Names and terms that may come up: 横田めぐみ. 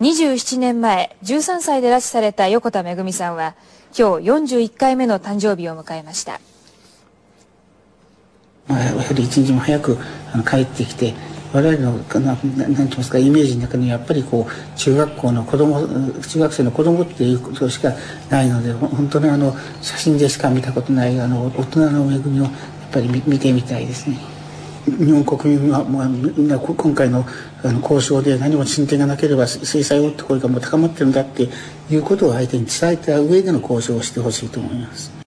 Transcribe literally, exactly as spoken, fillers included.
にじゅうななねんまえ、じゅうさんさいで拉致された横田めぐみさんは、今日よんじゅういっかいめの誕生日を迎えました。やはり一日も早く帰ってきて、我々のなんて言いますか、イメージの中にやっぱりこう中学校の子供、中学生の子供っていうことしかないので、本当にあの写真でしか見たことないあの大人の恵みをやっぱり見てみたいですね。日本国民はもうみんな今回の交渉で何も進展がなければ制裁をってこれがもう高まってるんだっていうことを相手に伝えた上での交渉をしてほしいと思います。